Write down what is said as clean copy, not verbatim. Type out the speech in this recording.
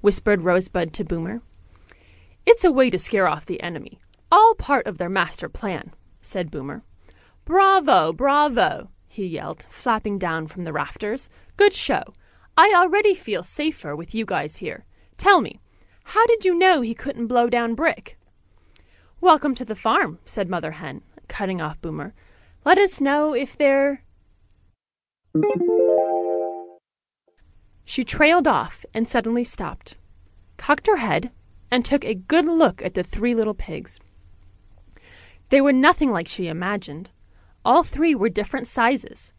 whispered Rosebud to Boomer. "It's a way to scare off the enemy. All part of their master plan," said Boomer. "Bravo, bravo!" he yelled, flapping down from the rafters. "Good show. I already feel safer with you guys here. Tell me, how did you know he couldn't blow down brick?" "Welcome to the farm," said Mother Hen, cutting off Boomer. "Let us know if they're—" She trailed off and suddenly stopped, cocked her head, and took a good look at the three little pigs. They were nothing like she imagined. All three were different sizes,